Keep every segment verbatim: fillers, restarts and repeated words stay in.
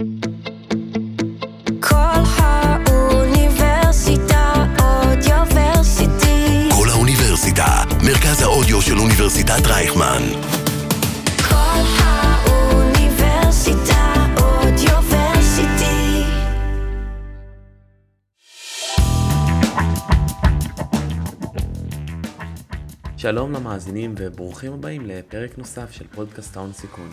כל האוניברסיטה אודיוורסיטי. כל האוניברסיטה, מרכז האודיו של אוניברסיטת רייכמן. כל האוניברסיטה אודיוורסיטי. שלום למאזינים וברוכים הבאים לפרק נוסף של פודקאסט ההון סיכון.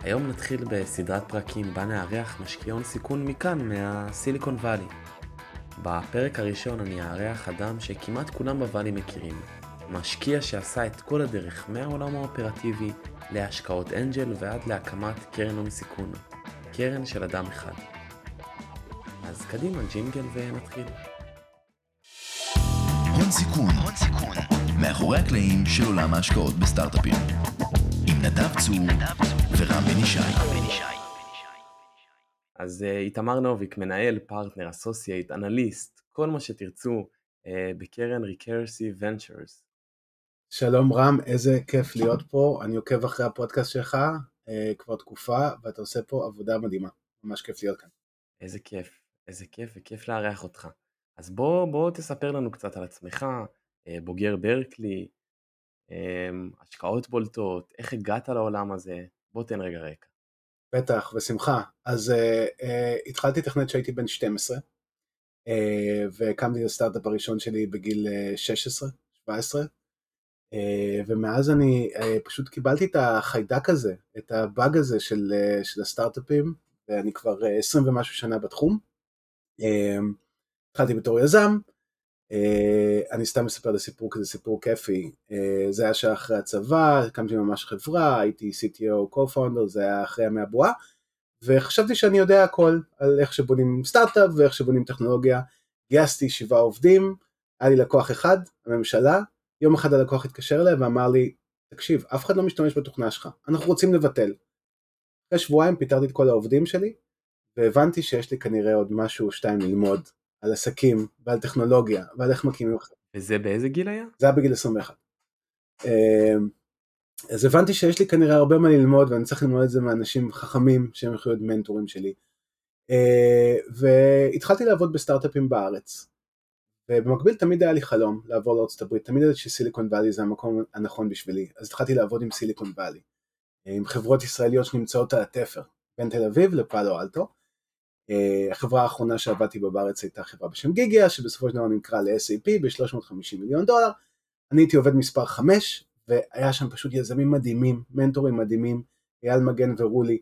היום נתחיל בסדרת פרקים בה נארח משקיעי הון סיכון מכאן, מהסיליקון ואלי. בפרק הראשון אני אארח אדם שכמעט כולם בוואלי מכירים, משקיע שעשה את כל הדרך מהעולם האופרטיבי להשקעות אנג'ל ועד להקמת קרן הון סיכון, קרן של אדם אחד. אז קדימה, ג'ינגל ונתחיל. הון סיכון, הון סיכון, מאחורי הקלעים של עולם ההשקעות בסטארט-אפים. עם נדב צור ורם בנישי. אז איתמר נוביק, מנהל, פרטנר, אסוסייט, אנליסט, כל מה שתרצו בקרן Recursive Ventures. שלום רם, איזה כיף להיות פה. אני עוקב אחרי הפודקאסט שלך כבר תקופה, ואתה עושה פה עבודה מדהימה. ממש כיף להיות כאן. איזה כיף, איזה כיף, וכיף לארח אותך. אז בוא, בוא תספר לנו קצת על עצמך, בוגר ברקלי, השקעות בולטות, איך הגעת לעולם הזה, בוא תן רגע רקע. בטח, בשמחה. אז uh, uh, התחלתי טכנית שהייתי בן שתים עשרה, uh, והקמתי את הסטארט-אפ הראשון שלי בגיל שש עשרה שבע עשרה, uh, ומאז אני uh, פשוט קיבלתי את החיידק הזה, את הבאג הזה של, uh, של הסטארט-אפים, ואני כבר uh, עשרים ומשהו שנה בתחום. Uh, התחלתי בתור יזם, Uh, אני סתם מספר לסיפור כזה, סיפור כיפי. uh, זה היה שאחרי הצבא, הקמתי ממש חברה, הייתי סי טי או, co-founder, זה היה אחרי ימי הבועה, וחשבתי שאני יודע הכל, על איך שבונים סטארט-אפ ואיך שבונים טכנולוגיה. גייסתי שבעה עובדים, היה לי לקוח אחד, הממשלה. יום אחד הלקוח התקשר אליי ואמר לי, תקשיב, אף אחד לא משתמש בתוכנה שלך, אנחנו רוצים לבטל. אחרי שבועיים פיטרתי את כל העובדים שלי, והבנתי שיש לי כנראה עוד משהו או שתיים ללמוד. על עסקים, ועל טכנולוגיה, ועל איך מקימים לך. וזה באיזה גיל היה? זה היה בגיל עשרים ואחת. אז הבנתי שיש לי כנראה הרבה מה ללמוד, ואני צריך ללמוד את זה מאנשים חכמים, שהם יכולים להיות מנטורים שלי. והתחלתי לעבוד בסטארט-אפים בארץ, ובמקביל תמיד היה לי חלום לעבור לארצות הברית, תמיד היה שסיליקון ואלי זה המקום הנכון בשבילי, אז התחלתי לעבוד עם סיליקון ואלי, עם חברות ישראליות שנמצאות על התפר, בין תל אביב לפאלו אלטו. החברה האחרונה שעבדתי בארץ הייתה חברה בשם גיגיה, שבסופו של דבר נמכרה ל-אס איי פי ב-שלוש מאות וחמישים מיליון דולר, אני הייתי עובד מספר חמש, והיה שם פשוט יזמים מדהימים, מנטורים מדהימים, אייל מגן ורולי,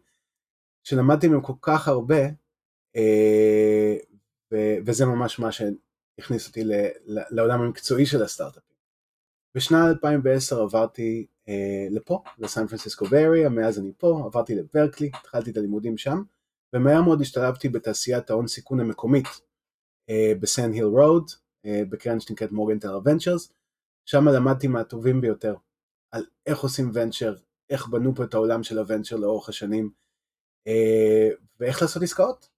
שלמדתי מהם כל כך הרבה, וזה ממש מה שהכניס אותי לעולם המקצועי של הסטארט-אפ. בשנה אלפיים ועשר עברתי לפה, לסן פרנסיסקו ביי-אריה, מאז אני פה, עברתי לברקלי, התחלתי את הלימודים שם, ומהר מאוד השתלבתי בתעשיית ההון סיכון המקומית בסן היל רוד, בקרן שנקראת מורגן טרל ונצ'רס, שם למדתי מהטובים ביותר, על איך עושים ונצ'ר, איך בנו פה את העולם של הוונצ'ר לאורך השנים, ואיך לעשות עסקאות.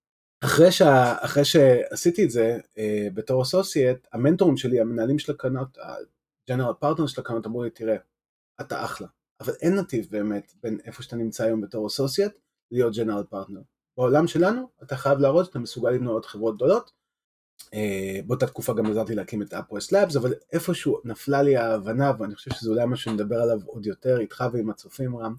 אחרי, שה, אחרי שעשיתי את זה, בתור אסוסייט, המנטורים שלי, המנהלים של הקרנות, הג'נרל פרטנר של הקרנות, אמרו לי, תראה, אתה אחלה, אבל אין נתיב באמת בין איפה שאתה נמצא היום בתור אסוסייט, להיות ג'נרל פרטנר. בעולם שלנו, אתה חייב להראות, אתה מסוגל לבנות חברות גדולות, באותה תקופה גם עזרתי להקים את אפוס לאבס, אבל איפשהו נפלה לי ההבנה, ואני חושב שזה אולי מה שנדבר עליו עוד יותר, איתך ועם הצופים רם,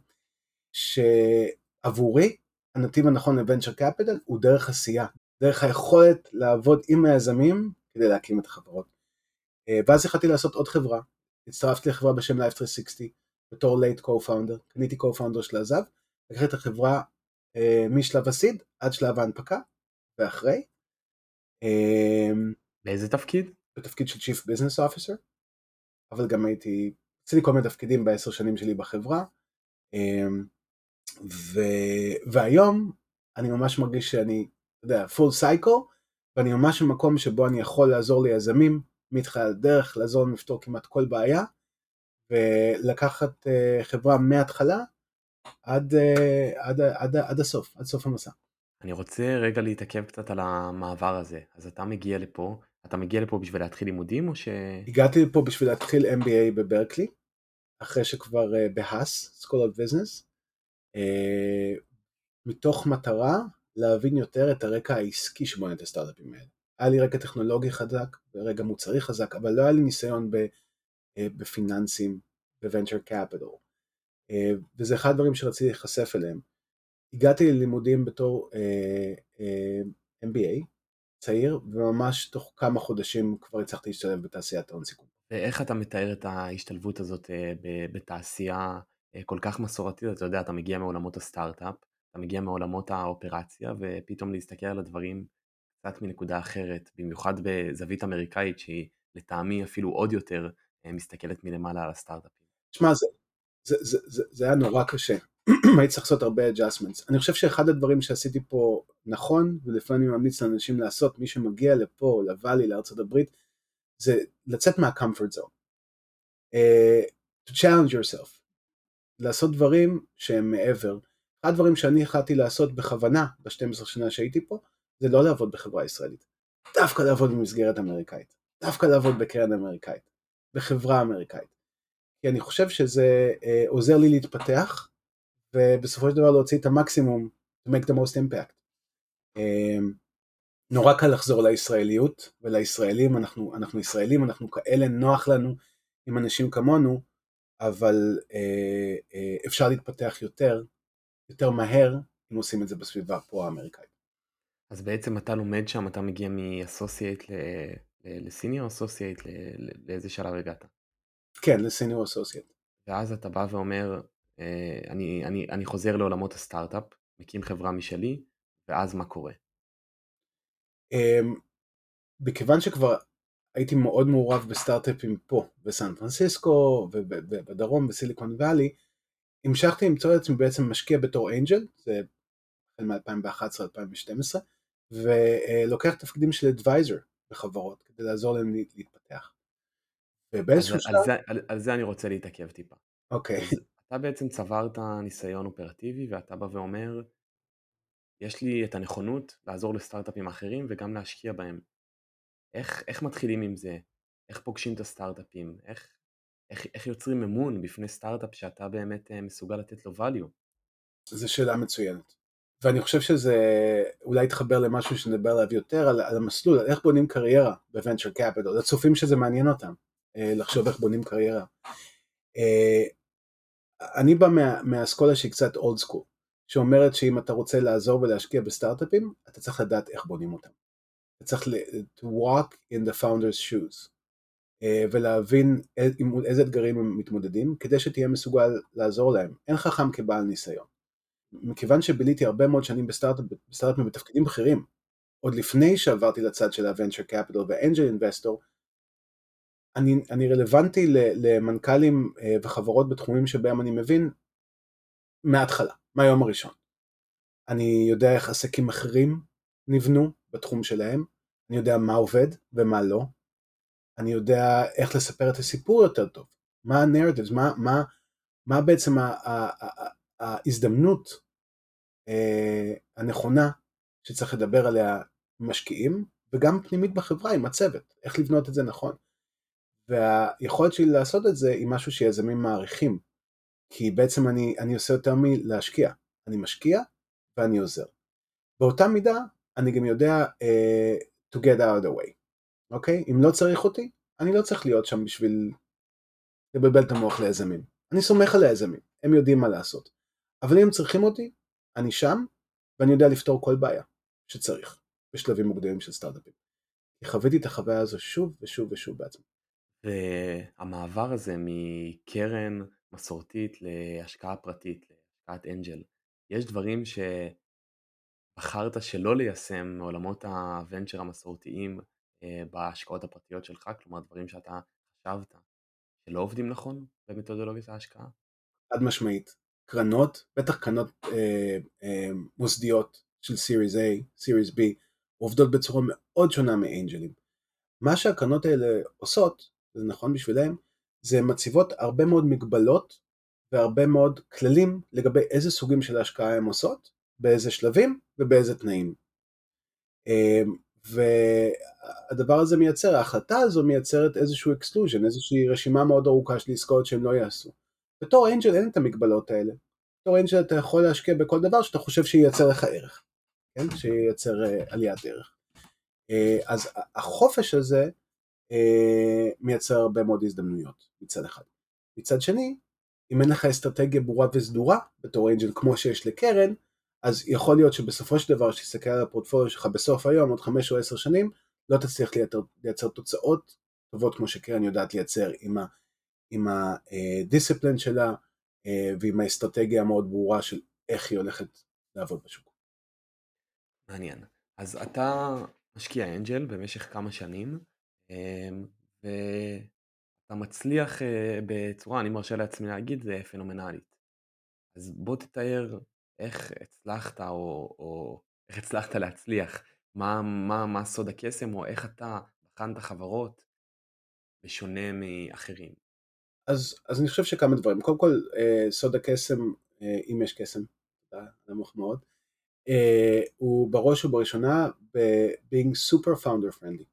שעבורי, הנתיב הנכון לוונצ'ר קפיטל, הוא דרך עשייה, דרך היכולת לעבוד עם היזמים, כדי להקים את החברות. ואז החלטתי לעשות עוד חברה, הצטרפתי לחברה בשם לייף שלוש מאות שישים, בתור לייט קו-פאונדר, קניתי קו-פאונדר של עזב, לקחתי את החברה משלב הסיד עד שלב ההנפקה ואחרי. באיזה תפקיד? בתפקיד של Chief Business Officer, אבל גם הייתי, עשיתי כל מיני תפקידים בעשר שנים שלי בחברה, ו... והיום אני ממש מרגיש שאני, אתה יודע, full cycle, ואני ממש במקום שבו אני יכול לעזור ליזמים, מתחילת דרך, לעזור לפתור כמעט כל בעיה, ולקחת חברה מההתחלה, עד, עד, עד, עד הסוף, עד סוף המסע. אני רוצה רגע להתעכב קצת על המעבר הזה. אז אתה מגיע לפה, אתה מגיע לפה בשביל להתחיל לימודים או ש... הגעתי לפה בשביל להתחיל אם בי איי בברקלי, אחרי שכבר בהס, School of Business, מתוך מטרה להבין יותר את הרקע העסקי שבונה את הסטארט-אפים האלה. היה לי רקע טכנולוגי חזק, רגע מוצרי חזק, אבל לא היה לי ניסיון בפיננסים, ב-venture capital. וזה אחד הדברים שרציתי להיחשף אליהם. הגעתי ללימודים בתור אם בי איי, צעיר, וממש תוך כמה חודשים כבר הצלחתי להשתלב בתעשיית ההון סיכון. ואיך אתה מתאר את ההשתלבות הזאת בתעשייה כל כך מסורתית? אתה יודע, אתה מגיע מעולמות הסטארט-אפ, אתה מגיע מעולמות האופרציה, ופתאום להסתכל על הדברים קצת מנקודה אחרת, במיוחד בזווית אמריקאית, שהיא לטעמי אפילו עוד יותר מסתכלת מלמעלה על הסטארט-אפים. תשמע, זה, זה, זה, זה, זה היה נורא קשה. הייתי צריך לעשות הרבה adjustments. אני חושב שאחד הדברים שעשיתי פה נכון, ולפעמים אני ממליץ לאנשים לעשות, מי שמגיע לפה, לוואלי, לארצות הברית, זה לצאת מה-comfort zone. Uh, to challenge yourself. לעשות דברים שהם מעבר. אחד הדברים שאני החלטתי לעשות בכוונה, ב-שתים עשרה שנה שהייתי פה, זה לא לעבוד בחברה ישראלית. דווקא לעבוד במסגרת אמריקאית. דווקא לעבוד בקרן אמריקאית. בחברה אמריקאית. כי אני חושב שזה uh, עוזר לי להתפתח, ובסופו של דבר להוציא את המקסימום, to make the most impact. נורא קל לחזור לישראליות ולישראלים, אנחנו, אנחנו ישראלים, אנחנו כאלה, נוח לנו עם אנשים כמונו, אבל אפשר להתפתח יותר, יותר מהר, אם עושים את זה בסביבה פה האמריקאית. אז בעצם אתה לומד שם, אתה מגיע מ-Associate לסיניור Associate, לאיזה שלב הגעת? כן, לסיניור Associate. ואז אתה בא ואומר, אני, אני, אני חוזר לעולמות הסטארט-אפ, מקים חברה משלי, ואז מה קורה? בכיוון שכבר הייתי מאוד מעורב בסטארט-אפים פה, בסן פרנסיסקו, ובדרום, בסיליקון ואלי, המשכתי למצוא את עצמי בעצם משקיע בתור אנג'ל, זה מ-אלפיים ואחת עשרה עד אלפיים ושתים עשרה, ולוקח תפקידים של אדוויזר בחברות, כדי לעזור להם להתפתח. ובאיזשהו שלב... על זה אני רוצה להתעכב טיפה. אוקיי. אתה בעצם צברת ניסיון אופרטיבי, ואתה בא ואומר, יש לי את הנכונות לעזור לסטארט-אפים אחרים וגם להשקיע בהם. איך, איך מתחילים עם זה? איך פוגשים את הסטארט-אפים? איך, איך, איך יוצרים אמון בפני סטארט-אפ שאתה באמת מסוגל לתת לו value? זו שאלה מצוינת. ואני חושב שזה אולי יתחבר למשהו שנדבר עליו יותר, על, על המסלול, על איך בונים קריירה ב-Venture Capital, לצופים שזה מעניין אותם, לחשוב איך בונים קריירה. אני בא מה, מהאסכולה שהיא קצת old school, שאומרת שאם אתה רוצה לעזור ולהשקיע בסטארט-אפים, אתה צריך לדעת איך בונים אותם. אתה צריך to walk in the founder's shoes, ולהבין איזה אתגרים הם מתמודדים, כדי שתהיה מסוגל לעזור להם. אין חכם כבעל ניסיון. מכיוון שביליתי הרבה מאוד שנים בסטארט-אפים בתפקידים בכירים, עוד לפני שעברתי לצד של ה-Venture Capital ו-Angel Investor, אני, אני רלוונטי למנכ"לים וחברות בתחומים שבהם אני מבין, מההתחלה, מהיום הראשון. אני יודע איך עסקים אחרים נבנו בתחום שלהם, אני יודע מה עובד ומה לא, אני יודע איך לספר את הסיפור יותר טוב, מה הנרטיבס, מה, מה, מה בעצם ההזדמנות הנכונה שצריך לדבר עליה משקיעים, וגם פנימית בחברה עם הצוות, איך לבנות את זה נכון. והיכולת שלי לעשות את זה היא משהו שיזמים מעריכים, כי בעצם אני, אני עושה יותר מלהשקיע. אני משקיע ואני עוזר. באותה מידה, אני גם יודע uh, to get out of the way. אוקיי? אם לא צריך אותי, אני לא צריך להיות שם בשביל לבלבל את המוח ליזמים. אני סומך על היזמים, הם יודעים מה לעשות. אבל אם הם צריכים אותי, אני שם, ואני יודע לפתור כל בעיה שצריך, בשלבים מוקדמים של סטארט-אפים. חוויתי את החוויה הזו שוב ושוב ושוב בעצמי. והמעבר הזה מקרן מסורתית להשקעה פרטית, להשקעת אנג'ל, יש דברים שבחרת שלא ליישם מעולמות הוונצ'ר המסורתיים בהשקעות הפרטיות שלך, כלומר דברים שאתה חשבת שלא עובדים נכון במתודולוגית ההשקעה? עד משמעית, קרנות, בטח קרנות אה, אה, מוסדיות של Series A, Series B, עובדות בצורה מאוד שונה מאנג'לים. מה שהקרנות האלה עושות, זה נכון בשבילהם, זה מציבות הרבה מאוד מגבלות והרבה מאוד כללים לגבי איזה סוגים של ההשקעה הם עושות, באיזה שלבים ובאיזה תנאים. והדבר הזה מייצר, ההחלטה הזו מייצרת איזשהו exclusion, איזושהי רשימה מאוד ארוכה של עסקאות שהם לא יעשו. בתור אנג'ל אין את המגבלות האלה. בתור אנג'ל אתה יכול להשקיע בכל דבר שאתה חושב שייצר לך ערך. כן? שייצר עליית ערך. אז החופש הזה מייצר הרבה מאוד הזדמנויות מצד אחד. מצד שני, אם אין לך אסטרטגיה ברורה וסדורה בתור אנג'ל כמו שיש לקרן, אז יכול להיות שבסופו של דבר שתסתכל על הפורטפוליו שלך בסוף היום, עוד חמש או עשר שנים, לא תצליח לייצר תוצאות טובות כמו שקרן יודעת לייצר עם הדיסציפלין שלה ועם האסטרטגיה המאוד ברורה של איך היא הולכת לעבוד בשוק. מעניין. אז אתה משקיע אנג'ל במשך כמה שנים, ואתה מצליח בצורה, אני מרשה לעצמי להגיד, זה פנומנלית. אז בוא תתאר איך הצלחת, או, או איך הצלחת להצליח, מה, מה, מה סוד הקסם, או איך אתה בחנת חברות בשונה מאחרים. אז, אז אני חושב שכמה דברים. קודם כל, סוד הקסם, אם יש קסם, זה מחמוד, הוא בראש ובראשונה ב-being super founder friendly.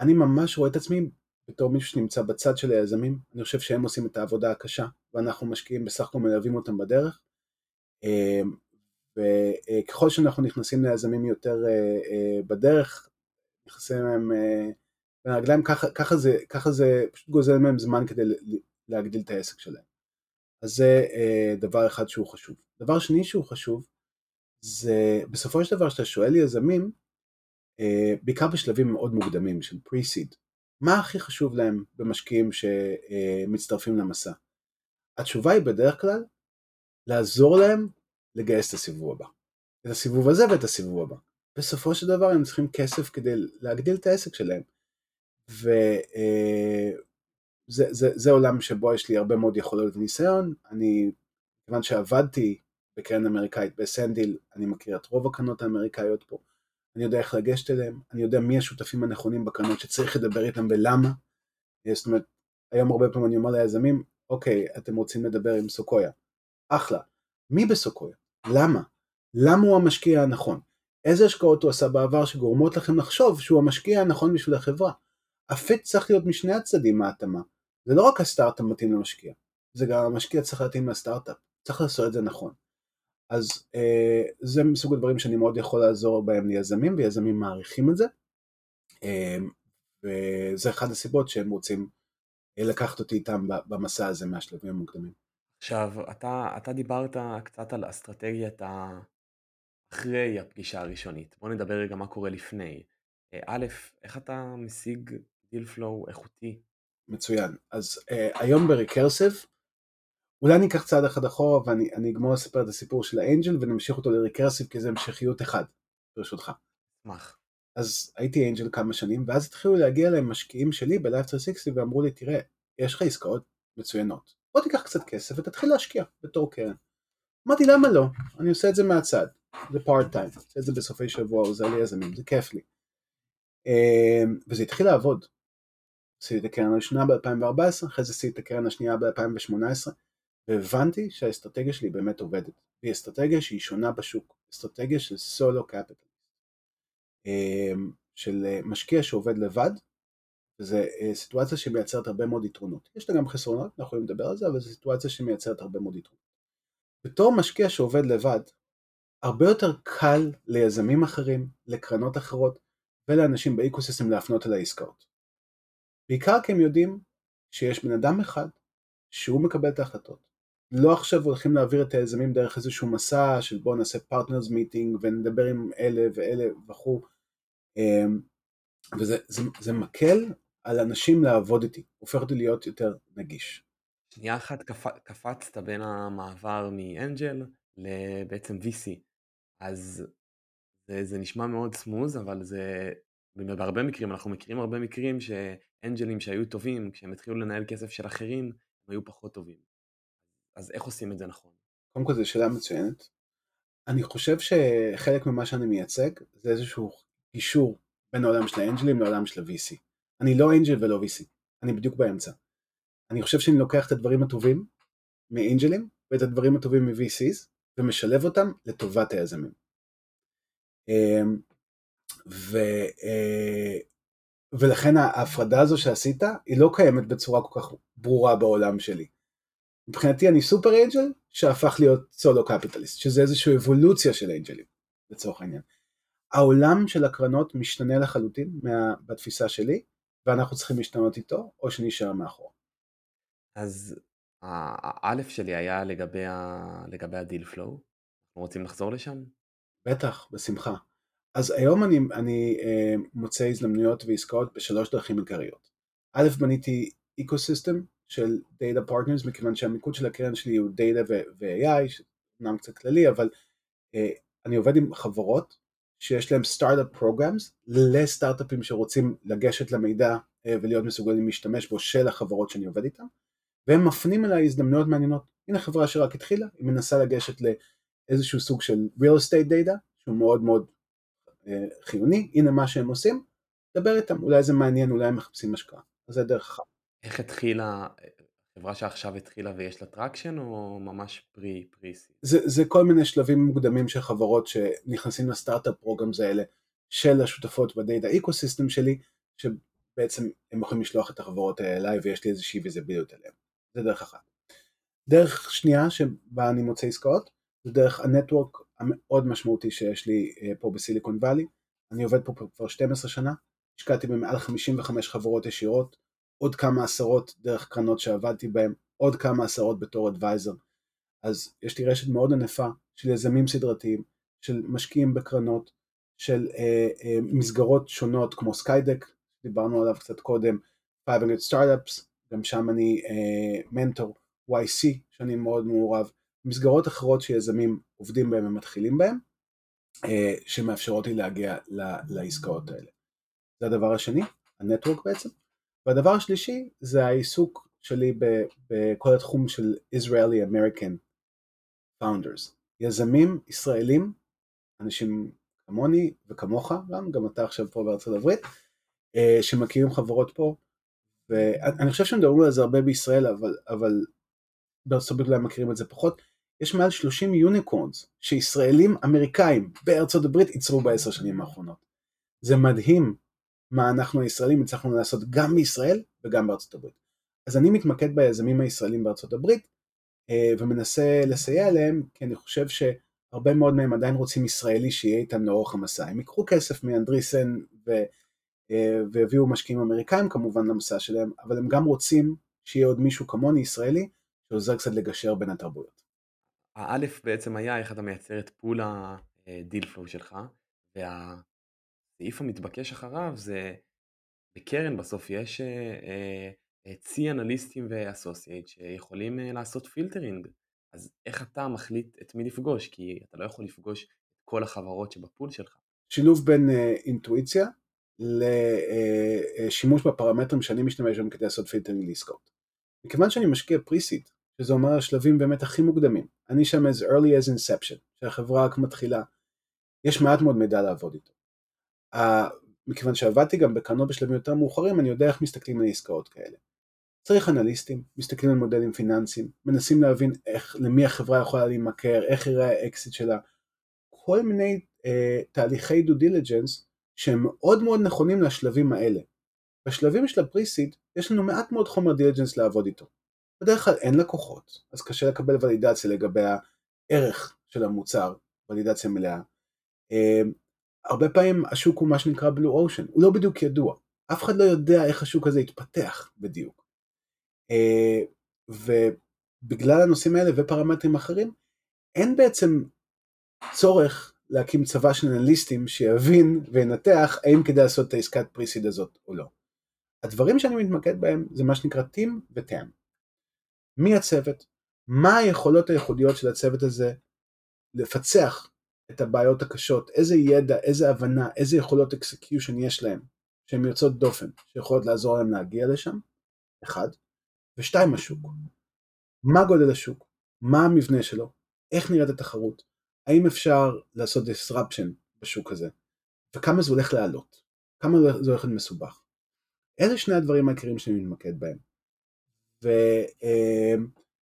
אני ממש רואה את עצמי בתור מישהו שנמצא בצד של היזמים, אני חושב שהם עושים את העבודה הקשה, ואנחנו משקיעים בסך הכל מלווים אותם בדרך, וככל שאנחנו נכנסים ליזמים יותר בדרך, נכנסים להם ברגליים, ככה, ככה זה, ככה זה פשוט גוזל מהם זמן כדי להגדיל את העסק שלהם. אז זה דבר אחד שהוא חשוב. דבר שני שהוא חשוב, זה בסופו של דבר שאתה שואל יזמים, בעיקר בשלבים מאוד מוקדמים של pre-seed, מה הכי חשוב להם במשקיעים שמצטרפים למסע? התשובה היא בדרך כלל, לעזור להם לגייס את הסיבוב הבא. את הסיבוב הזה ואת הסיבוב הבא. בסופו של דבר הם צריכים כסף כדי להגדיל את העסק שלהם. וזה זה, זה עולם שבו יש לי הרבה מאוד יכולות וניסיון. אני, כיוון שעבדתי בקרן אמריקאית בסנדיל, אני מכיר את רוב הקרנות האמריקאיות פה. אני יודע איך לגשת אליהם, אני יודע מי השותפים הנכונים בקרנות שצריך לדבר איתם ולמה. זאת אומרת, היום הרבה פעמים אני אומר ליזמים, אוקיי, אתם רוצים לדבר עם סוקויה. אחלה. מי בסוקויה? למה? למה הוא המשקיע הנכון? איזה השקעות הוא עשה בעבר שגורמות לכם לחשוב שהוא המשקיע הנכון בשביל החברה? הפיט צריך להיות משני הצדדים מההתאמה. זה לא רק הסטארט-אפ מתאים למשקיע, זה גם המשקיע צריך להתאים לסטארט-אפ. צריך לעשות את זה נכון. אז אה, זה מסוג הדברים שאני מאוד יכול לעזור בהם ליזמים, ויזמים מעריכים את זה. אה, וזה אחד הסיבות שהם רוצים לקחת אותי איתם במסע הזה מהשלבים המוקדמים. עכשיו, אתה, אתה דיברת קצת על אסטרטגיית אחרי הפגישה הראשונית. בוא נדבר רגע מה קורה לפני. א', איך אתה משיג דיל פלואו איכותי? מצוין. אז uh, היום בריקרסיב, אולי אני אקח צעד אחד אחורה, ואני אני אגמור לספר את הסיפור של האנג'ל, ונמשיך אותו לריקרסיב, כי זה המשכיות אחד, ברשותך. מח. אז הייתי אנג'ל כמה שנים, ואז התחילו להגיע להם משקיעים שלי בלייב שלוש שישים, ואמרו לי, תראה, יש לך עסקאות מצוינות. בוא תיקח קצת כסף ותתחיל להשקיע בתור קרן. אמרתי, למה לא? אני עושה את זה מהצד, זה פארט טיים, עושה את זה בסופי שבוע, עוזר לי יזמים, זה כיף לי. וזה התחיל לעבוד. עשיתי את הקרן הראשונה ב-אלפיים וארבע עשרה, אחרי זה עשיתי את הקרן השנייה ב-אלפיים ושמונה עשרה, והבנתי שהאסטרטגיה שלי באמת עובדת. והיא אסטרטגיה שהיא שונה בשוק, אסטרטגיה של סולו קפיטל, של משקיע שעובד לבד, וזו סיטואציה שמייצרת הרבה מאוד יתרונות. יש לה גם חסרונות, אנחנו יכולים לדבר על זה, אבל זו סיטואציה שמייצרת הרבה מאוד יתרונות. בתור משקיע שעובד לבד, הרבה יותר קל ליזמים אחרים, לקרנות אחרות, ולאנשים באקוסיסטם להפנות על העסקאות. בעיקר כי הם יודעים שיש בן אדם אחד, שהוא מקבל את ההחלטות. לא עכשיו הולכים להעביר את היזמים דרך איזשהו מסע, של בוא נעשה פרטנרס מיטינג, ונדבר עם אלה ואלה וכו'. וזה זה, זה מקל, על אנשים לעבוד איתי, הופך אותי להיות יותר נגיש. שנייה אחת קפצת בין המעבר מאנג'ל לבעצם וי סי, אז זה, זה נשמע מאוד סמוז, אבל זה בהרבה מקרים, אנחנו מכירים הרבה מקרים שאנג'לים שהיו טובים, כשהם התחילו לנהל כסף של אחרים, הם היו פחות טובים. אז איך עושים את זה נכון? קודם כל זו שאלה מצוינת. אני חושב שחלק ממה שאני מייצג, זה איזשהו גישור בין העולם של האנג'לים לעולם של ה-וי סי. אני לא אנג'ל ולא וי סי, אני בדיוק באמצע. אני חושב שאני לוקח את הדברים הטובים מאנג'לים, ואת הדברים הטובים מ-וי סיז, ומשלב אותם לטובת היזמים. ו... ולכן ההפרדה הזו שעשית, היא לא קיימת בצורה כל כך ברורה בעולם שלי. מבחינתי אני סופר אנג'ל, שהפך להיות סולו קפיטליסט, שזה איזושהי אבולוציה של אנג'לים, לצורך העניין. העולם של הקרנות משתנה לחלוטין מה, בתפיסה שלי, ואנחנו צריכים להשתנות איתו, או שנשאר מאחור. אז האלף שלי היה לגבי, לגבי הדיל פלואו. רוצים לחזור לשם? בטח, בשמחה. אז היום אני, אני אה, מוצא הזדמנויות ועסקאות בשלוש דרכים עיקריות. א', בניתי אקוסיסטם של דאטה פרטנרס, מכיוון שהמיקוד של הקרן שלי הוא דאטה ו-איי איי, שאומנם קצת כללי, אבל אה, אני עובד עם חברות שיש להם סטארט-אפ פרוגרמס, לסטארט-אפים שרוצים לגשת למידע אה, ולהיות מסוגלים להשתמש בו של החברות שאני עובד איתן, והם מפנים אליי הזדמנויות מעניינות. הנה חברה שרק התחילה, היא מנסה לגשת לאיזשהו סוג של real estate data, שהוא מאוד מאוד חיוני, הנה מה שהם עושים, דבר איתם, אולי זה מעניין, אולי הם מחפשים השקעה, אז זה דרך אחת. איך התחילה, חברה שעכשיו התחילה ויש לה טרקשן, או ממש פרי, פריסי? זה, זה כל מיני שלבים מוקדמים של חברות שנכנסים לסטארט-אפ פרוגרמס האלה, של השותפות בדאטה אקוסיסטם שלי, שבעצם הם יכולים לשלוח את החברות אליי, ויש לי איזושהי ויזיביליות עליהם, זה דרך אחת. דרך שנייה שבה אני מוצא עסקאות, זה דרך הנטוורק המאוד משמעותי שיש לי פה בסיליקון ואלי. אני עובד פה כבר שתים עשרה שנה, השקעתי במעל חמישים וחמש חברות ישירות, עוד כמה עשרות דרך קרנות שעבדתי בהן, עוד כמה עשרות בתור אדוויזר. אז יש לי רשת מאוד ענפה של יזמים סדרתיים, של משקיעים בקרנות, של אה, אה, מסגרות שונות כמו סקיידק, דיברנו עליו קצת קודם, פייב הונדרד סטארט-אפס, גם שם אני אה, מנטור, וואי סי, שאני מאוד מעורב, מסגרות אחרות שיזמים עובדים בהם ומתחילים בהם, שמאפשרות לי להגיע לעסקאות האלה. זה הדבר השני, הנטוורק בעצם. והדבר השלישי זה העיסוק שלי בכל התחום של איזראילי אמריקן פאונדרס. יזמים ישראלים, אנשים כמוני וכמוך, גם, גם אתה עכשיו פה בארצות הברית, שמכירים חברות פה, ואני חושב שהם מדברים על זה הרבה בישראל, אבל, אבל בארצות הברית אולי מכירים את זה פחות, יש מעל שלושים יוניקורנס שישראלים אמריקאים בארצות הברית ייצרו בעשר שנים האחרונות. זה מדהים מה אנחנו הישראלים הצלחנו לעשות גם בישראל וגם בארצות הברית. אז אני מתמקד ביזמים הישראלים בארצות הברית, ומנסה לסייע להם, כי אני חושב שהרבה מאוד מהם עדיין רוצים ישראלי שיהיה איתם לאורך המסע. הם יקחו כסף מאנדריסן והביאו משקיעים אמריקאים כמובן למסע שלהם, אבל הם גם רוצים שיהיה עוד מישהו כמוני ישראלי, שעוזר קצת לגשר בין התרבויות. האלף בעצם היה איך אתה מייצר את פול הדיל פלואו שלך, והסעיף המתבקש אחריו זה, בקרן בסוף יש צי אנליסטים ואסוסייט שיכולים לעשות פילטרינג, אז איך אתה מחליט את מי לפגוש, כי אתה לא יכול לפגוש את כל החברות שבפול שלך. שילוב בין אינטואיציה לשימוש בפרמטרים שאני משתמש בהם כדי לעשות פילטרינג לעסקאות. מכיוון שאני משקיע פריסיט, שזה אומר השלבים באמת הכי מוקדמים. אני שם as early as inception, שהחברה רק מתחילה, יש מעט מאוד מידע לעבוד איתו. Uh, מכיוון שעבדתי גם בקרנות בשלבים יותר מאוחרים, אני יודע איך מסתכלים על עסקאות כאלה. צריך אנליסטים, מסתכלים על מודלים פיננסיים, מנסים להבין איך, למי החברה יכולה להימכר, איך יראה האקסיט שלה. כל מיני uh, תהליכי due diligence, שהם מאוד מאוד נכונים לשלבים האלה. בשלבים של הפריסיט, יש לנו מעט מאוד חומר דיליג'נס לעבוד איתו. בדרך כלל אין לקוחות, אז קשה לקבל ולידציה לגבי הערך של המוצר, ולידציה מלאה. הרבה פעמים השוק הוא מה שנקרא בלו אושן, הוא לא בדיוק ידוע, אף אחד לא יודע איך השוק הזה יתפתח בדיוק. ובגלל הנושאים האלה ופרמטרים אחרים, אין בעצם צורך להקים צבא של אנליסטים שיבין וינתח האם כדאי לעשות את העסקת פריסיד הזאת או לא. הדברים שאני מתמקד בהם זה מה שנקרא טים וטאם. מי הצוות? מה היכולות הייחודיות של הצוות הזה לפצח את הבעיות הקשות? איזה ידע, איזה הבנה, איזה יכולות אקסקיושן יש להם, שהן יוצאות דופן, שיכולות לעזור להם להגיע לשם? אחד. ושתיים, השוק. מה גודל השוק? מה המבנה שלו? איך נראית התחרות? האם אפשר לעשות disruption בשוק הזה? וכמה זה הולך לעלות? כמה זה הולך מסובך? אלה שני הדברים העיקריים שאני מתמקד בהם. ו,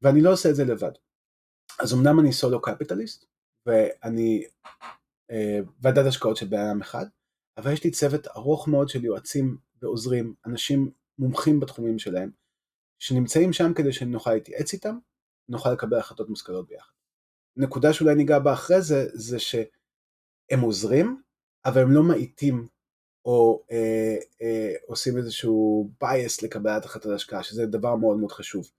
ואני לא עושה את זה לבד. אז אמנם אני סולו קפיטליסט, ואני ועדת השקעות של בעלם אחד, אבל יש לי צוות ארוך מאוד של יועצים ועוזרים, אנשים מומחים בתחומים שלהם, שנמצאים שם כדי שנוכל להתייעץ איתם, נוכל לקבל החלטות מושכלות ביחד. נקודה שאולי ניגע בה אחרי זה, זה שהם עוזרים, אבל הם לא מאיטים או אה, אה, עושים איזשהו bias לקבלת החלטת השקעה, שזה דבר מאוד מאוד חשוב.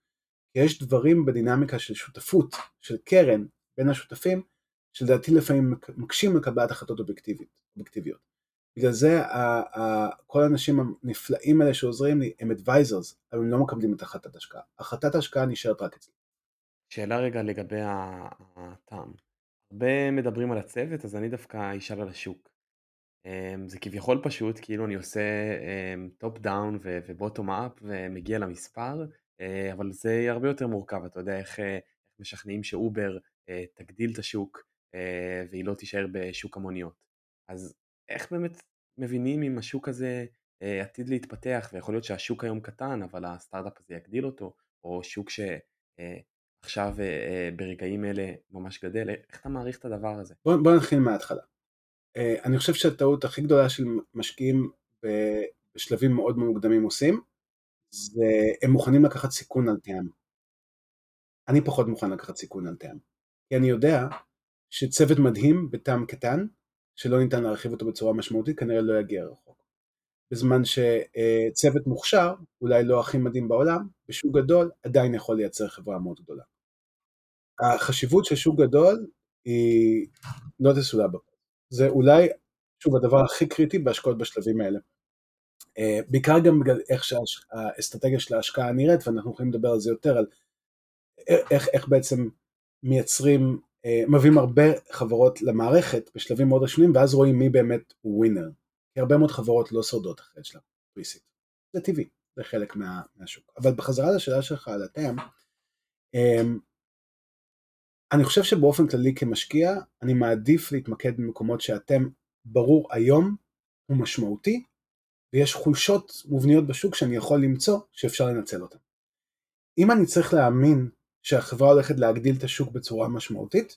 יש דברים בדינמיקה של שותפות, של קרן בין השותפים, שלדעתי לפעמים מקשים לקבלת החלטות אובייקטיביות. בגלל זה כל האנשים הנפלאים האלה שעוזרים לי הם advisors, אבל הם לא מקבלים את החלטת השקעה. החלטת השקעה נשארת רק אצלי. שאלה רגע לגבי הטעם. הרבה מדברים על הצוות, אז אני דווקא אשאל על השוק. זה כביכול פשוט, כאילו אני עושה טופ דאון ובוטום אפ ומגיע למספר, אבל זה הרבה יותר מורכב. אתה יודע איך משכנעים שאובר תגדיל את השוק והיא לא תישאר בשוק המוניות. אז איך באמת מבינים אם השוק הזה עתיד להתפתח, ויכול להיות שהשוק היום קטן אבל הסטארט-אפ הזה יגדיל אותו, או שוק שעכשיו ברגעים אלה ממש גדל? איך אתה מעריך את הדבר הזה? בוא, בוא נתחיל מההתחלה. אני חושב שהטעות הכי גדולה של משקיעים בשלבים מאוד מוקדמים עושים, זה הם מוכנים לקחת סיכון על טעם. אני פחות מוכן לקחת סיכון על טעם, כי אני יודע שצוות מדהים בטעם קטן, שלא ניתן להרחיב אותו בצורה משמעותית, כנראה לא יגיע רחוק. בזמן שצוות מוכשר, אולי לא הכי מדהים בעולם, בשוק גדול עדיין יכול לייצר חברה מאוד גדולה. החשיבות של שוק גדול היא לא תסולא בפה. זה אולי, שוב, הדבר הכי קריטי בהשקעות בשלבים האלה. בעיקר גם בגלל איך שהאסטרטגיה של ההשקעה נראית, ואנחנו יכולים לדבר על זה יותר, על איך, איך בעצם מייצרים, מביאים הרבה חברות למערכת בשלבים מאוד ראשונים, ואז רואים מי באמת הוא ווינר. כי הרבה מאוד חברות לא שורדות אחרי שלב פריסית. זה טבעי, זה חלק מה, מהשוק. אבל בחזרה לשאלה שלך על הטעם, אני חושב שבאופן כללי כמשקיע, אני מעדיף להתמקד במקומות שאתם ברור היום הוא משמעותי, ויש חולשות מובניות בשוק שאני יכול למצוא שאפשר לנצל אותן. אם אני צריך להאמין שהחברה הולכת להגדיל את השוק בצורה משמעותית,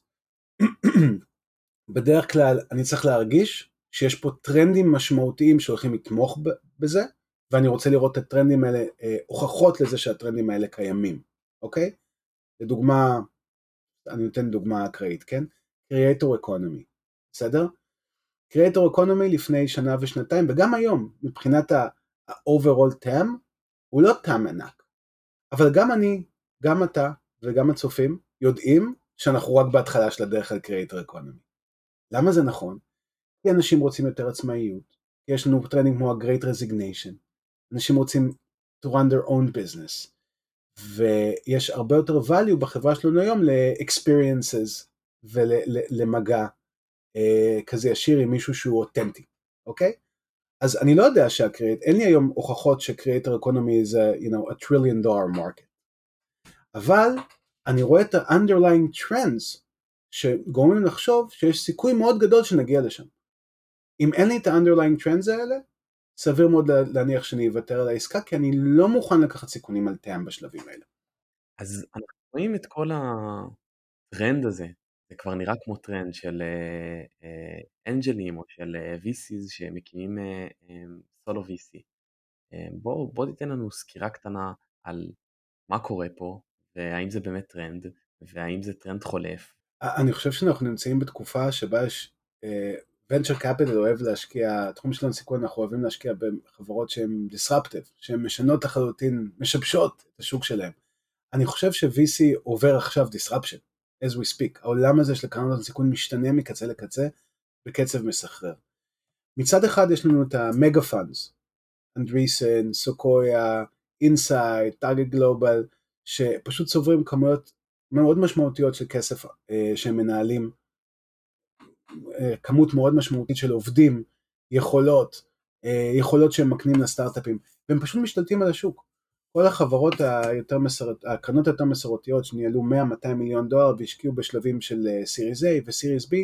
בדרך כלל אני צריך להרגיש שיש פה טרנדים משמעותיים שהולכים לתמוך בזה, ואני רוצה לראות את הטרנדים האלה, הוכחות לזה שהטרנדים האלה קיימים, אוקיי? לדוגמה, אני נותן דוגמה אקראית, כן? Creator Economy, בסדר? Creator Economy לפני שנה ושנתיים, וגם היום, מבחינת ה-overall term, הוא לא term ענק. אבל גם אני, גם אתה, וגם הצופים, יודעים שאנחנו רק בהתחלה של הדרך על Creator Economy. למה זה נכון? כי אנשים רוצים יותר עצמאיות, יש לנו טרנדים כמו ה-Great Resignation, אנשים רוצים to run their own business, ויש הרבה יותר value בחברה שלנו היום ל-experiences ולמגע כזה ישיר עם מישהו שהוא אותנטי, אוקיי? אז אני לא יודע שהקריאט, אין לי היום הוכחות ש-Creator Economy is a, you know, a trillion dollar market. אבל אני רואה את ה-underlying trends שגורמים לחשוב שיש סיכוי מאוד גדול שנגיע לשם. אם אין לי את ה-underlying trends האלה, סביר מאוד להניח שאני יוותר על העסקה, כי אני לא מוכן לקחת סיכונים על טעם בשלבים האלה. אז אנחנו רואים את כל הטרנד הזה, זה כבר נראה כמו טרנד של אנג'לים או של ויסיז שמקימים סולו ויסי. בוא, בוא תיתן לנו סקירה קטנה על מה קורה פה, והאם זה באמת טרנד, והאם זה טרנד חולף. אני חושב שאנחנו נמצאים בתקופה שבה יש... ונצ'ר קפיטל אוהב להשקיע, תחום שלנו סיכון, אנחנו אוהבים להשקיע בחברות שהן disruptive, שהן משנות החלוטין, משבשות את השוק שלהן. אני חושב ש-וי סי עובר עכשיו disruption, as we speak. העולם הזה של קרנות הסיכון משתנה מקצה לקצה, בקצב מסחרר. מצד אחד יש לנו את המגה פאנדס, אנדריסן, סקויה, אינסייט, טארגט גלובל, שפשוט צוברים כמויות מאוד משמעותיות של כסף אה, שהם מנהלים, כמות מאוד משמעותית של עובדים, יכולות, יכולות שהם מקנים לסטארט-אפים, והם פשוט משתלטים על השוק. כל החברות היותר מסורות, הקרנות היותר מסורתיות שניהלו מאה מאתיים מיליון דולר והשקיעו בשלבים של סיריז A וסיריז B,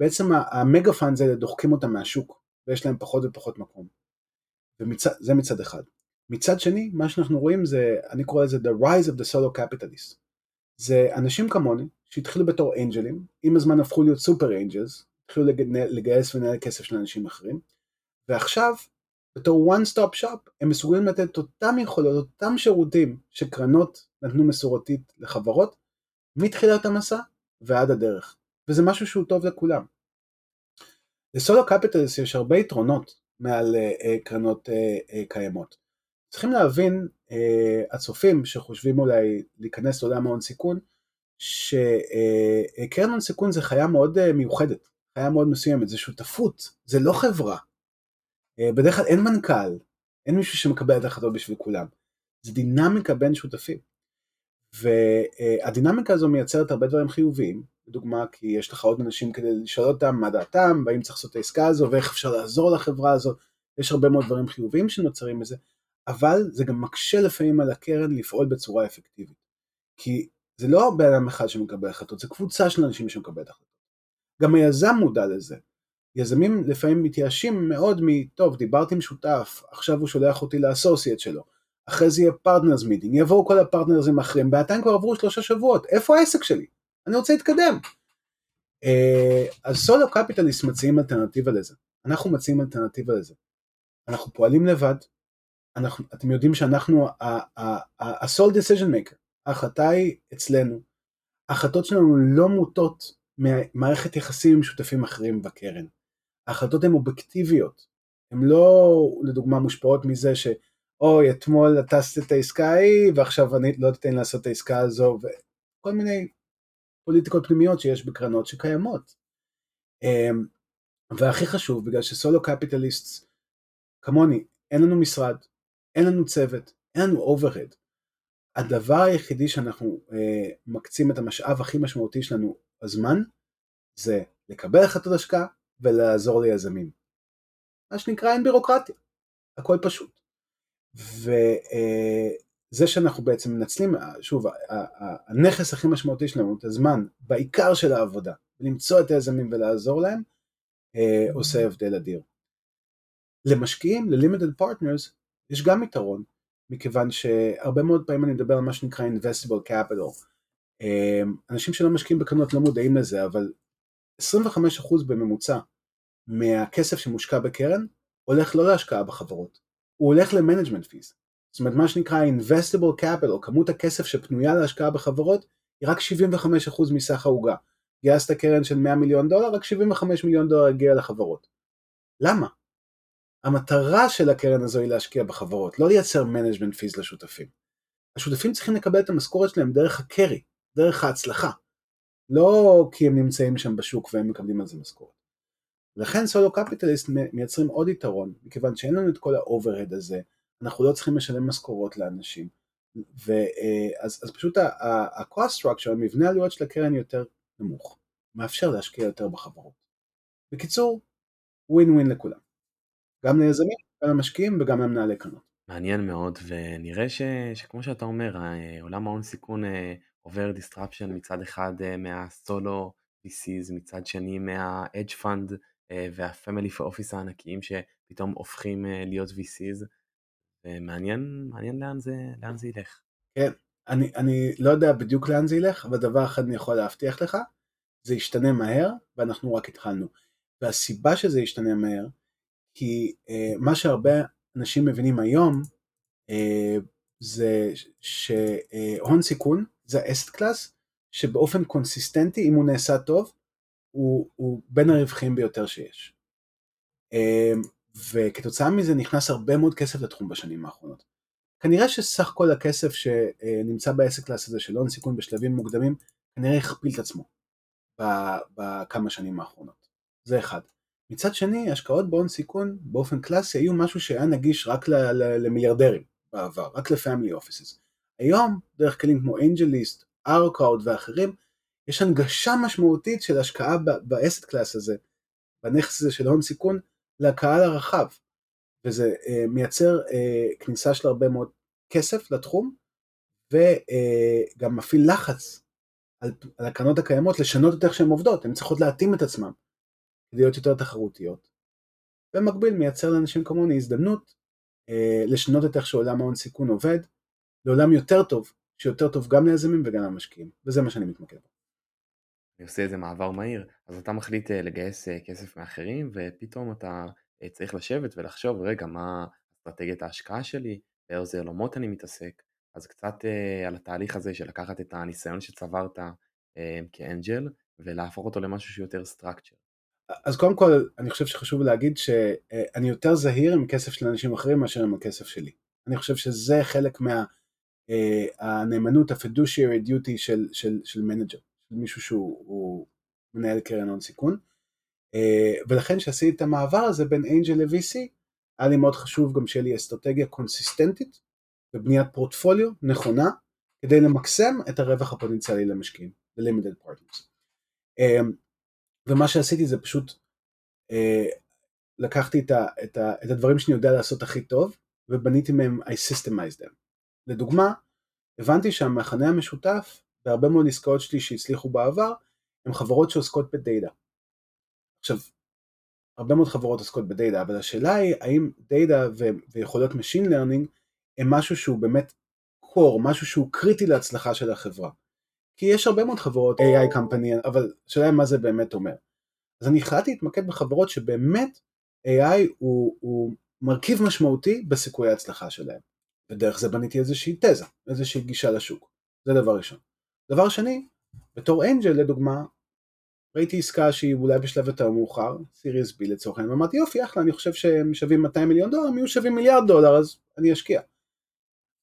בעצם המגה פאנדס האלה דוחקים אותם מהשוק, ויש להם פחות ופחות מקום. וזה מצד אחד. מצד שני, מה שאנחנו רואים זה, אני קורא לזה the rise of the solo capitalist. זה אנשים כמוני, שהתחילו בתור אנג'לים, עם הזמן הפכו להיות סופר אנג'לס, התחילו לגייס ונהל כסף של אנשים אחרים, ועכשיו, בתור one stop shop, הם מסוגלים לתת אותם יכולות, אותם שירותים שקרנות נתנו מסורתית לחברות, מתחילת המסע ועד הדרך. וזה משהו שהוא טוב לכולם. לסולו קפיטליסט יש הרבה יתרונות מעל קרנות קיימות. צריכים להבין, הצופים שחושבים אולי להיכנס לעולם ההון סיכון, שקרן הון סיכון זה חיה מאוד מיוחדת, חיה מאוד מסוימת, זה שותפות, זה לא חברה. בדרך כלל אין מנכ"ל, אין מישהו שמקבל את החלטות בשביל כולם. זה דינמיקה בין שותפים. והדינמיקה הזו מייצרת הרבה דברים חיוביים, לדוגמה, כי יש לך עוד אנשים כדי לשאול אותם מה דעתם, והאם צריך לעשות את העסקה הזו, ואיך אפשר לעזור לחברה הזו, יש הרבה מאוד דברים חיוביים שנוצרים מזה, אבל זה גם מקשה לפעמים על הקרן לפעול בצורה אפקטיבית. כי זה לא בעלם אחד שמקבל החלטות, זה קבוצה של אנשים שמקבלת החלטות. גם היזם מודע לזה. יזמים לפעמים מתייאשים מאוד מטוב, דיברתי עם שותף, עכשיו הוא שולח אותי לאסוסייט שלו, אחרי זה יהיה פרטנרס מידינג, יבואו כל הפרטנרסים האחרים, בעתיים כבר עברו שלושה שבועות, איפה העסק שלי? אני רוצה להתקדם. אז סולו קפיטליסט מציעים אלטרנטיבה לזה. אנחנו מציעים אלטרנטיבה לזה. אנחנו פועלים לבד, אנחנו, אתם יודעים שאנחנו ה-sole decision maker, ההחלטה היא אצלנו, ההחלטות שלנו לא מוטות מערכת יחסים עם שותפים אחרים בקרן, ההחלטות הן אובייקטיביות, הן לא לדוגמה מושפעות מזה ש, אוי, אתמול טסת את העסקה ההיא, ועכשיו אני לא תתן לעשות את העסקה הזו, וכל מיני פוליטיקות פנימיות שיש בקרנות שקיימות. והכי חשוב, בגלל שסולו קפיטליסט, כמוני, אין לנו משרד, אין לנו צוות, אין לנו אוברהד. הדבר היחידי שאנחנו אה, מקצים את המשאב הכי משמעותי שלנו הזמן, זה לקבל החלטות השקעה ולעזור ליזמים. מה שנקרא אין בירוקרטיה, הכל פשוט. וזה אה, שאנחנו בעצם מנצלים, שוב, הנכס הכי משמעותי שלנו, את הזמן, בעיקר של העבודה, למצוא את היזמים ולעזור להם, אה, עושה הבדל אדיר. למשקיעים, ל-limited partners, יש גם יתרון, מכיוון שהרבה מאוד פעמים אני מדבר על מה שנקרא investable capital. אנשים שלא משקיעים בקרנות לא מודעים לזה, אבל עשרים וחמישה אחוז בממוצע מהכסף שמושקע בקרן, הולך לא להשקעה בחברות, הוא הולך ל-management fees. זאת אומרת, מה שנקרא investable capital, כמות הכסף שפנויה להשקעה בחברות, היא רק שבעים וחמישה אחוז מסך העוגה. גייסת קרן של מאה מיליון דולר, רק שבעים וחמישה מיליון דולר הגיע לחברות. למה? המטרה של הקרן הזו היא להשקיע בחברות, לא לייצר management fees לשותפים. השותפים צריכים לקבל את המשכורת שלהם דרך הקרי, דרך ההצלחה, לא כי הם נמצאים שם בשוק והם מקבלים על זה משכורת. לכן סולו קפיטליסט מייצרים עוד יתרון, מכיוון שאין לנו את כל האוברהד הזה, אנחנו לא צריכים לשלם משכורות לאנשים, ואז, אז פשוט ה-cost structure, המבנה העלויות של הקרן יותר נמוך, מאפשר להשקיע יותר בחברות. בקיצור, win-win לכולם. גם ליזמים, גם למשקיעים וגם למנהלי קרנות. מעניין מאוד, ונראה ש, שכמו שאתה אומר, עולם ההון סיכון עובר disruption מצד אחד מהסולו פיסיז, מצד שני מה-edge fund וה-family office הענקיים שפתאום הופכים להיות וי סי'ז, ומעניין, מעניין לאן זה, לאן זה ילך. כן, אני, אני לא יודע בדיוק לאן זה ילך, אבל דבר אחד אני יכול להבטיח לך, זה ישתנה מהר, ואנחנו רק התחלנו. והסיבה שזה ישתנה מהר, כי uh, מה שהרבה אנשים מבינים היום, uh, זה שהון uh, סיכון, זה אסט קלאס, שבאופן קונסיסטנטי, אם הוא נעשה טוב, הוא, הוא בין הרווחים ביותר שיש. Uh, וכתוצאה מזה נכנס הרבה מאוד כסף לתחום בשנים האחרונות. כנראה שסך כל הכסף שנמצא באסט קלאס הזה של הון סיכון בשלבים מוקדמים, כנראה הכפיל את עצמו בכמה שנים האחרונות. זה אחד. מצד שני, השקעות בהון סיכון באופן קלאסי היו משהו שהיה נגיש רק למיליארדרים בעבר, רק לפמילי אופיסס. היום, דרך כלים כמו אנג'ליסט, אר-קראוד ואחרים, יש הנגשה משמעותית של השקעה באסט קלאס הזה, בנכס הזה של הון סיכון, לקהל הרחב. וזה אה, מייצר אה, כניסה של הרבה מאוד כסף לתחום, וגם אה, מפעיל לחץ על, על הקרנות הקיימות לשנות את איך שהן עובדות, הן צריכות להתאים את עצמם. להיות יותר תחרותיות, במקביל מייצר לאנשים כמוני הזדמנות אה, לשנות את איך שעולם ההון סיכון עובד, לעולם יותר טוב, שיותר טוב גם ליזמים וגם למשקיעים, וזה מה שאני מתמקד. אני עושה איזה מעבר מהיר, אז אתה מחליט אה, לגייס אה, כסף מאחרים, ופתאום אתה אה, צריך לשבת ולחשוב, רגע, מה אסטרטגיית ההשקעה שלי, באיזה עולמות אני מתעסק, אז קצת אה, על התהליך הזה של לקחת את הניסיון שצברת אה, כאנג'ל, ולהפוך אותו למשהו שיותר סטרקצ'ר. אז קודם כל, אני חושב שחשוב להגיד שאני יותר זהיר עם כסף של אנשים אחרים מאשר עם הכסף שלי. אני חושב שזה חלק מהנאמנות הפדושיירי דיוטי של, של, של מנג'ר, של מישהו שהוא מנהל קרן הון סיכון. ולכן שעשיתי את המעבר הזה בין אנג'ל ל-וי סי, היה לי מאוד חשוב גם שיהיה לי אסטרטגיה קונסיסטנטית, ובניית פורטפוליו נכונה, כדי למקסם את הרווח הפוטנציאלי למשקיעים, ל-limited partners. ומה שעשיתי זה פשוט, לקחתי את, ה, את, ה, את הדברים שאני יודע לעשות הכי טוב, ובניתי מהם, I systemized them. לדוגמה, הבנתי שהמחנה המשותף, והרבה מאוד עסקאות שלי שהצליחו בעבר, הם חברות שעוסקות בדאטה. עכשיו, הרבה מאוד חברות עוסקות בדאטה, אבל השאלה היא, האם דאטה ויכולות machine learning, הם משהו שהוא באמת קור, משהו שהוא קריטי להצלחה של החברה. כי יש הרבה מאוד חברות איי איי company, אבל השאלה היא מה זה באמת אומר. אז אני החלטתי להתמקד בחברות שבאמת איי איי הוא, הוא מרכיב משמעותי בסיכויי ההצלחה שלהם. ודרך זה בניתי איזושהי תזה, איזושהי גישה לשוק. זה דבר ראשון. דבר שני, בתור אנג'ל לדוגמה, ראיתי עסקה שהיא אולי בשלב יותר מאוחר, סיריס בי לצורך העניין, ואמרתי יופי, אחלה, אני חושב שהם שווים מאתיים מיליון דולר, הם יהיו שווים מיליארד דולר, אז אני אשקיע.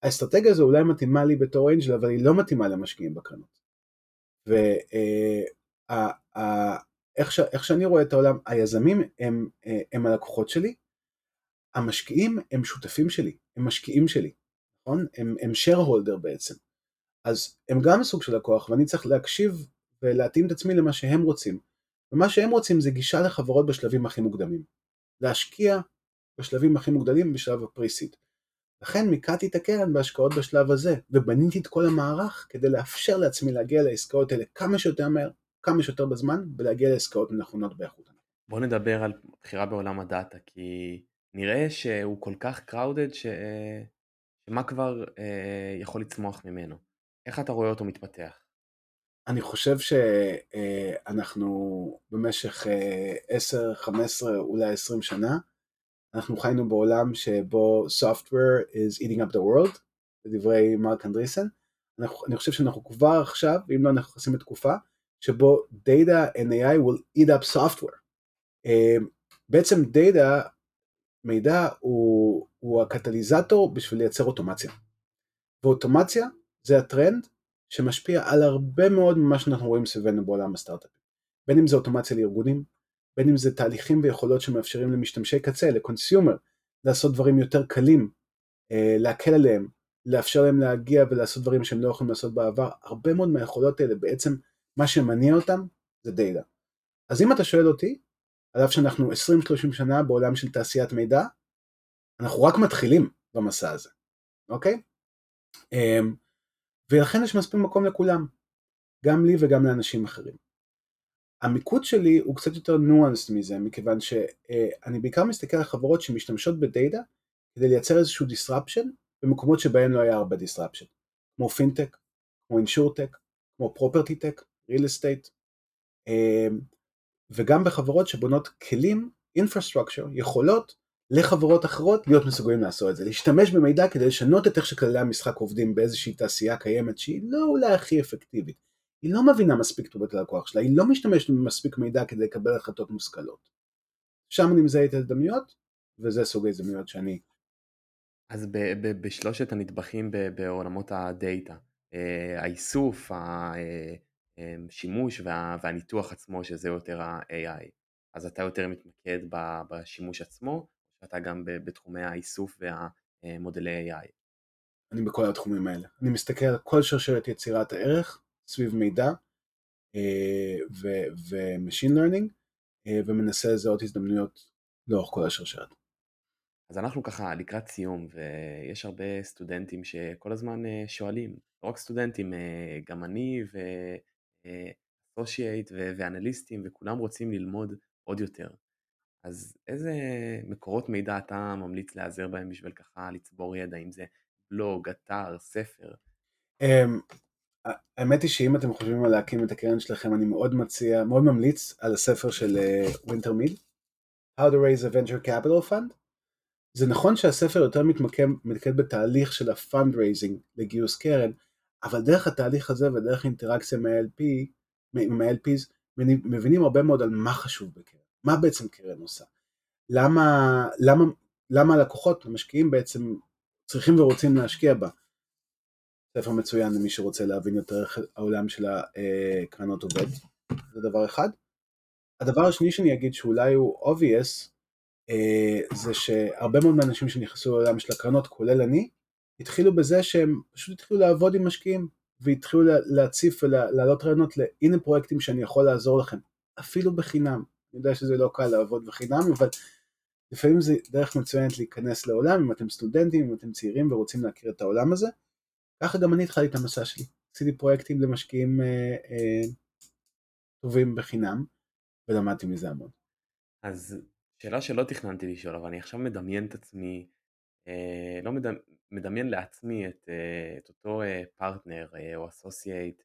האסטרטגיה הזו אולי מתאימה לי בתור אנג'ל, אבל היא לא מתאימה למשקיעים בקרנות. ואיך שאני רואה את העולם, היזמים הם, הם הלקוחות שלי, המשקיעים הם שותפים שלי, הם משקיעים שלי, נכון? הם, הם shareholder בעצם. אז הם גם סוג של לקוח, ואני צריך להקשיב ולהתאים את עצמי למה שהם רוצים. ומה שהם רוצים זה גישה לחברות בשלבים הכי מוקדמים. להשקיע בשלבים הכי מוקדמים בשלב הפריסיד. לכן מיקדתי את הקרן בהשקעות בשלב הזה, ובניתי את כל המערך כדי לאפשר לעצמי להגיע לעסקאות האלה כמה שיותר מהר, כמה שיותר בזמן, ולהגיע לעסקאות הנכונות באיכותן. בוא נדבר על בחירה בעולם הדאטה, כי נראה שהוא כל כך crowded ש... שמה כבר אה, יכול לצמוח ממנו. איך אתה רואה אותו מתפתח? אני חושב שאנחנו במשך עשר, חמש עשרה, אולי עשרים שנה, אנחנו חיינו בעולם שבו software is eating up the world, לדברי מרק אנדריסן. אני חושב שאנחנו כבר עכשיו, אם לא אנחנו עושים את תקופה, שבו data and איי איי will eat up software. בעצם data, מידע הוא, הוא הקטליזטור בשביל לייצר אוטומציה. ואוטומציה זה הטרנד שמשפיע על הרבה מאוד ממה שאנחנו רואים סביבנו בעולם הסטארט-אפ. בין אם זה אוטומציה לארגונים, בין אם זה תהליכים ויכולות שמאפשרים למשתמשי קצה, לקונסיומר, לעשות דברים יותר קלים, להקל עליהם, לאפשר להם להגיע ולעשות דברים שהם לא יכולים לעשות בעבר. הרבה מאוד מהיכולות האלה בעצם מה שמניע אותם זה דאטה. אז אם אתה שואל אותי, על אף שאנחנו עשרים שלושים שנה בעולם של תעשיית מידע, אנחנו רק מתחילים במסע הזה, אוקיי? ולכן יש מספיק מקום לכולם, גם לי וגם לאנשים אחרים. המיקוד שלי הוא קצת יותר ניואנס מזה, מכיוון שאני בעיקר מסתכל על חברות שמשתמשות בדאטה, כדי לייצר איזשהו disruption, במקומות שבהן לא היה הרבה disruption, כמו פינטק, כמו אינשורטק, כמו פרופרטיטק, ריל אסטייט, וגם בחברות שבונות כלים, infrastructure, יכולות לחברות אחרות להיות מסוגלים לעשות את זה, להשתמש במידע כדי לשנות את איך שכללי המשחק עובדים באיזושהי תעשייה קיימת שהיא לא אולי הכי אפקטיבית, היא לא מבינה מספיק טוב את הלקוח שלה, היא לא משתמשת במספיק מידע כדי לקבל החלטות מושכלות. שם אני מזהה את הזדמנויות, וזה סוגי הזדמנויות שאני. אז ב- ב- בשלושת הנדבכים ב- בעולמות הדאטה, האיסוף, השימוש וה- והניתוח עצמו שזה יותר ה-איי איי, אז אתה יותר מתמקד ב- בשימוש עצמו, אתה גם בתחומי האיסוף והמודלי איי איי. אני בכל התחומים האלה. אני מסתכל על כל שרשרת יצירת הערך, סביב מידע ומשין לרנינג, ומנסה לזהות הזדמנויות לאורך כל השרשרת. אז אנחנו ככה לקראת סיום, ויש הרבה סטודנטים שכל הזמן שואלים, לא רק סטודנטים, גם אני ו-Associate ואנליסטים, וכולם רוצים ללמוד עוד יותר. אז איזה מקורות מידע אתה ממליץ להיעזר בהם בשביל ככה לצבור ידע, אם זה בלוג, אתר, ספר? האמת היא שאם אתם חושבים על להקים את הקרן שלכם, אני מאוד מציע, מאוד ממליץ על הספר של Winter Mead, How to Raise a Venture Capital Fund. זה נכון שהספר יותר מתמקד בתהליך של ה-fundraising לגיוס קרן, אבל דרך התהליך הזה ודרך אינטראקציה עם ה-אל פי, עם ה-אל פיז, מבינים הרבה מאוד על מה חשוב בקרן. מה בעצם קרן עושה? למה, למה, למה הלקוחות המשקיעים בעצם צריכים ורוצים להשקיע בה? ספר מצוין למי שרוצה להבין יותר איך העולם של הקרנות עובד. זה דבר אחד. הדבר השני שאני אגיד שאולי הוא obvious, זה שהרבה מאוד מהאנשים שנכנסו לעולם של הקרנות, כולל אני, התחילו בזה שהם פשוט התחילו לעבוד עם משקיעים, והתחילו להציף ולהעלות רעיונות להנה פרויקטים שאני יכול לעזור לכם, אפילו בחינם. אני יודע שזה לא קל לעבוד בחינם, אבל לפעמים זה דרך מצוינת להיכנס לעולם, אם אתם סטודנטים, אם אתם צעירים ורוצים להכיר את העולם הזה. ככה גם אני התחלתי את המסע שלי, עשיתי פרויקטים למשקיעים אה, אה, טובים בחינם, ולמדתי מזה המון. אז שאלה שלא תכננתי לשאול, אבל אני עכשיו מדמיין את עצמי, אה, לא מדמ... מדמיין לעצמי את, אה, את אותו אה, פרטנר אה, או אסוסייט,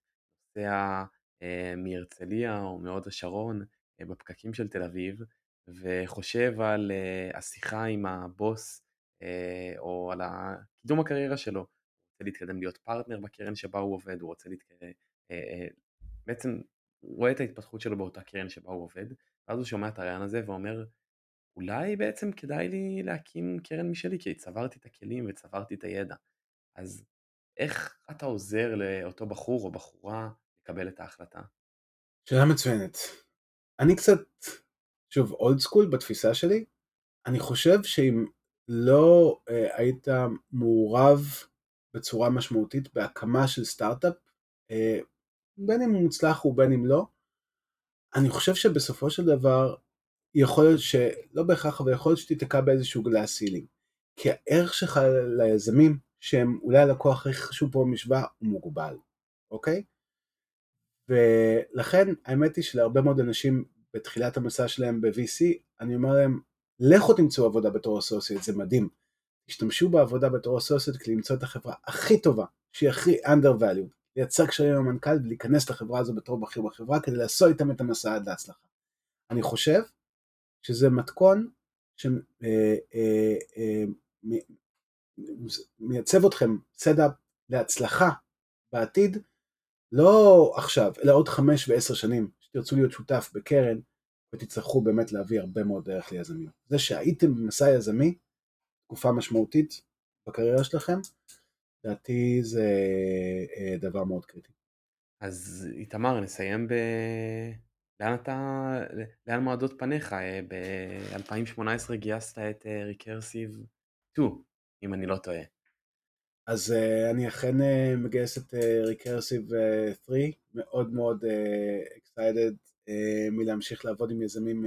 נוסע אה, מהרצליה או מהוד השרון, אה, בפקקים של תל אביב, וחושב על אה, השיחה עם הבוס, אה, או על קידום הקריירה שלו, רוצה להתקדם להיות פרטנר בקרן שבה הוא עובד, הוא רוצה להתקדם, בעצם רואה את ההתפתחות שלו באותה קרן שבה הוא עובד, ואז הוא שומע את הרעיון הזה ואומר, אולי בעצם כדאי לי להקים קרן משלי, כי צברתי את הכלים וצברתי את הידע. אז איך אתה עוזר לאותו בחור או בחורה לקבל את ההחלטה? שאלה מצוינת. אני קצת, שוב, אולד סקול בתפיסה שלי, אני חושב שאם לא אה, היית מעורב בצורה משמעותית בהקמה של סטארט-אפ, בין אם הוא מוצלח ובין אם לא, אני חושב שבסופו של דבר, יכול להיות שלא בהכרח, אבל יכול להיות שתתקע באיזשהו גלאס סילינג, כי הערך שלך ליזמים, שהם אולי הלקוח הכי חשוב פה במשוואה, הוא מוגבל, אוקיי? ולכן האמת היא שלהרבה מאוד אנשים, בתחילת המסע שלהם ב-וי סי, אני אומר להם, לכו תמצאו עבודה בתור אסוסייט, זה מדהים, השתמשו בעבודה בתור אסוסייט כדי למצוא את החברה הכי טובה, שהיא הכי undervalued, לייצר קשרים עם המנכ"ל ולהיכנס לחברה הזו בתור בכיר בחברה, כדי לעשות איתם את המסע עד להצלחה. אני חושב שזה מתכון שמייצב אתכם סדאפ להצלחה בעתיד, לא עכשיו, אלא עוד חמש ועשר שנים, שתרצו להיות שותף בקרן, ותצטרכו באמת להביא הרבה מאוד דרך ליזמים. זה שהייתם במסע יזמי, תקופה משמעותית בקריירה שלכם, דעתי זה דבר מאוד קריטי. אז איתמר, נסיים ב... לאן אתה... לאן מועדות פניך? ב-אלפיים שמונה עשרה גייסת את Recursive שתיים, אם אני לא טועה. אז אני אכן מגייס את Recursive שלוש, מאוד מאוד excited מלהמשיך לעבוד עם יזמים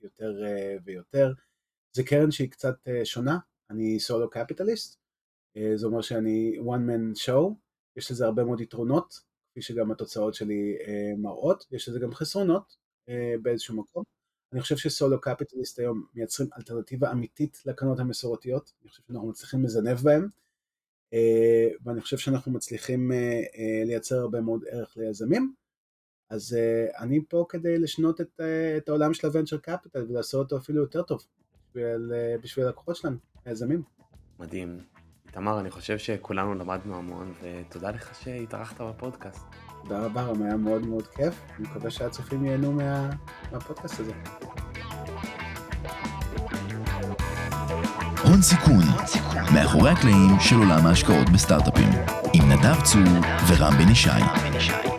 יותר ויותר. זה קרן שהיא קצת שונה, אני סולו קפיטליסט, זה אומר שאני one man show, יש לזה הרבה מאוד יתרונות, כפי שגם התוצאות שלי מראות, יש לזה גם חסרונות באיזשהו מקום, אני חושב שסולו קפיטליסט היום מייצרים אלטרנטיבה אמיתית לקרנות המסורתיות, אני חושב שאנחנו מצליחים לזנב בהם, ואני חושב שאנחנו מצליחים לייצר הרבה מאוד ערך ליזמים, אז אני פה כדי לשנות את, את העולם של הוונצ'ר קפיטל, ולעשות אותו אפילו יותר טוב. בשביל הכוחות שלנו, היזמים. מדהים. איתמר, אני חושב שכולנו למדנו המון, ותודה לך שהתארחת בפודקאסט. תודה רבה, רם, היה מאוד מאוד כיף. אני מקווה שהצופים ייהנו מה... מהפודקאסט הזה. הון סיכון, מאחורי הקלעים של עולם ההשקעות בסטארט-אפים, עם נדב צור ורם בנישי.